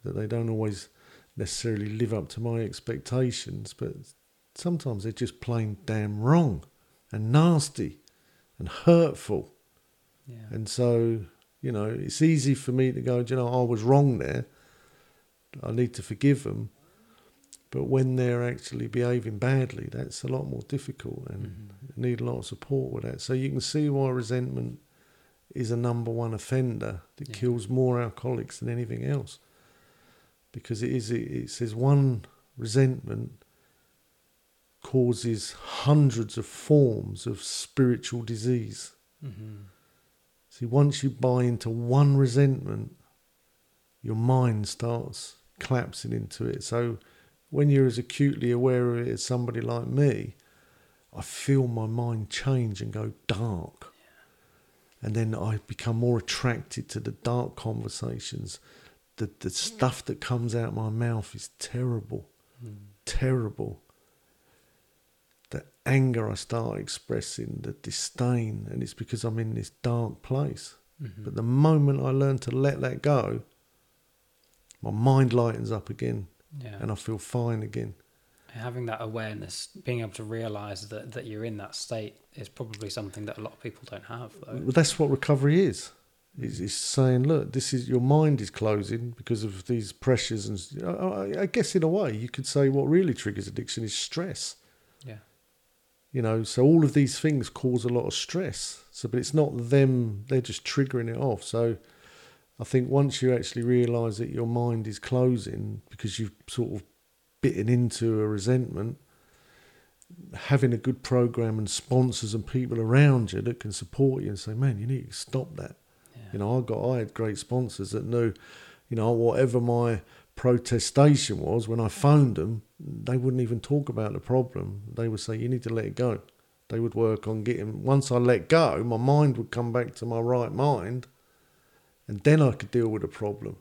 that they don't always necessarily live up to my expectations, but sometimes they're just plain damn wrong and nasty and hurtful. Yeah. And so, you know, it's easy for me to go, do you know, I was wrong there, I need to forgive them. But when they're actually behaving badly, that's a lot more difficult, and mm-hmm. need a lot of support with that. So you can see why resentment is a number one offender that yeah. kills more alcoholics than anything else. Because it is, it says one resentment causes hundreds of forms of spiritual disease. Mm-hmm. See, once you buy into one resentment, your mind starts collapsing into it. So when you're as acutely aware of it as somebody like me, I feel my mind change and go dark. Yeah. And then I become more attracted to the dark conversations. The, the stuff that comes out of my mouth is terrible, mm. terrible. The anger I start expressing, the disdain, and it's because I'm in this dark place. Mm-hmm. But the moment I learn to let that go, my mind lightens up again. Yeah. And I feel fine again. Having that awareness, being able to realise that, that you're in that state is probably something that a lot of people don't have, though. Well, that's what recovery is. It's, it's saying, look, this is, your mind is closing because of these pressures. And I, I, I guess in a way you could say what really triggers addiction is stress. Yeah. You know, so all of these things cause a lot of stress. So, but it's not them, they're just triggering it off. So I think once you actually realise that your mind is closing because you've sort of bitten into a resentment, having a good programme and sponsors and people around you that can support you and say, man, you need to stop that. Yeah. You know, I got, I had great sponsors that knew, you know, whatever my protestation was, when I phoned them, they wouldn't even talk about the problem. They would say, you need to let it go. They would work on getting, once I let go, my mind would come back to my right mind, and then I could deal with the problem,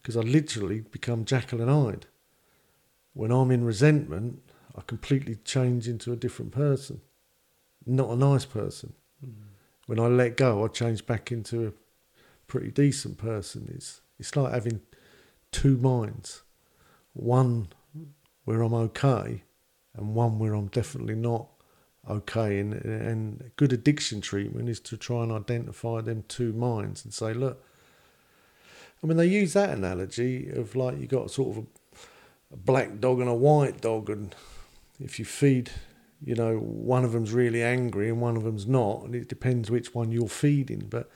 because mm. I literally become Jekyll and Hyde. When I'm in resentment, I completely change into a different person, not a nice person. Mm. When I let go, I change back into a pretty decent person. It's it's like having two minds, one where I'm okay and one where I'm definitely not okay. And, and good addiction treatment is to try and identify them two minds and say, look, I mean, they use that analogy of like you got sort of a, a black dog and a white dog, and if you feed, you know, one of them's really angry and one of them's not, and it depends which one you're feeding. But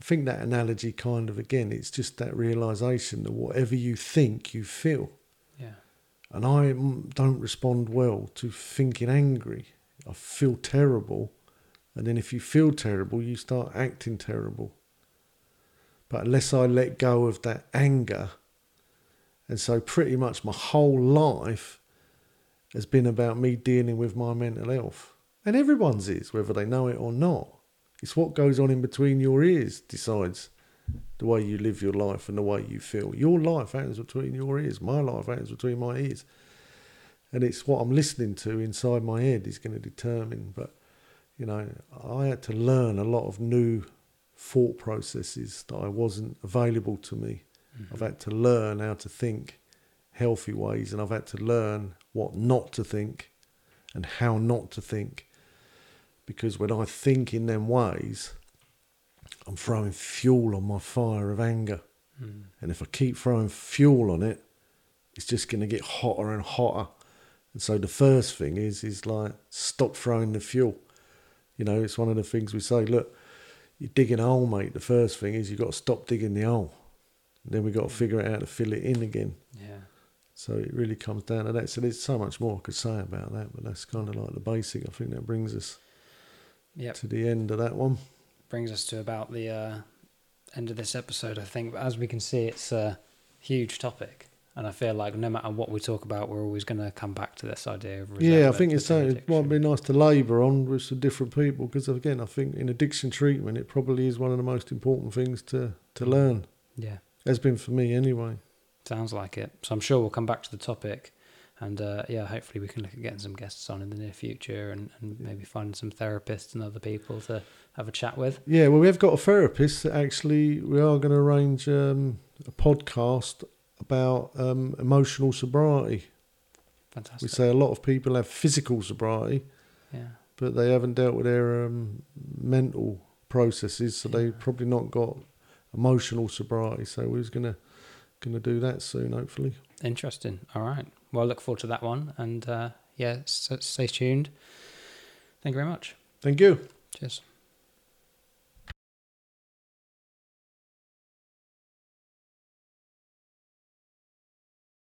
I think that analogy kind of, again, it's just that realisation that whatever you think, you feel. Yeah. And I don't respond well to thinking angry. I feel terrible. And then if you feel terrible, you start acting terrible. But unless I let go of that anger, and so pretty much my whole life has been about me dealing with my mental health. And everyone's is, whether they know it or not. It's what goes on in between your ears decides the way you live your life and the way you feel. Your life happens between your ears. My life happens between my ears. And it's what I'm listening to inside my head is going to determine. But, you know, I had to learn a lot of new thought processes that I wasn't available to me. Mm-hmm. I've had to learn how to think healthy ways, and I've had to learn what not to think and how not to think. Because when I think in them ways, I'm throwing fuel on my fire of anger. Mm. And if I keep throwing fuel on it, it's just going to get hotter and hotter. And so the first thing is, is like, stop throwing the fuel. You know, it's one of the things we say, look, you're digging a hole, mate. The first thing is you've got to stop digging the hole. And then we've got to figure out how to fill it in again. Yeah. So it really comes down to that. So there's so much more I could say about that, but that's kind of like the basic. I think that brings us... Yep. To the end of that one. Brings us to about the uh, end of this episode, I think. But as we can see, it's a huge topic. And I feel like no matter what we talk about, we're always going to come back to this idea of resentment. Yeah, I think it's something it might be nice to labour on with some different people. Because, again, I think in addiction treatment, it probably is one of the most important things to, to learn. Yeah. Has been for me anyway. Sounds like it. So I'm sure we'll come back to the topic. And, uh, yeah, hopefully we can look at getting some guests on in the near future, and, and maybe finding some therapists and other people to have a chat with. Yeah, well, we have got a therapist that actually we are going to arrange um, a podcast about um, emotional sobriety. Fantastic. We say a lot of people have physical sobriety, yeah, but they haven't dealt with their um, mental processes, so yeah. They've probably not got emotional sobriety. So we're going to going to do that soon, hopefully. Interesting. All right. Well, I look forward to that one. And, uh, yeah, so stay tuned. Thank you very much. Thank you. Cheers.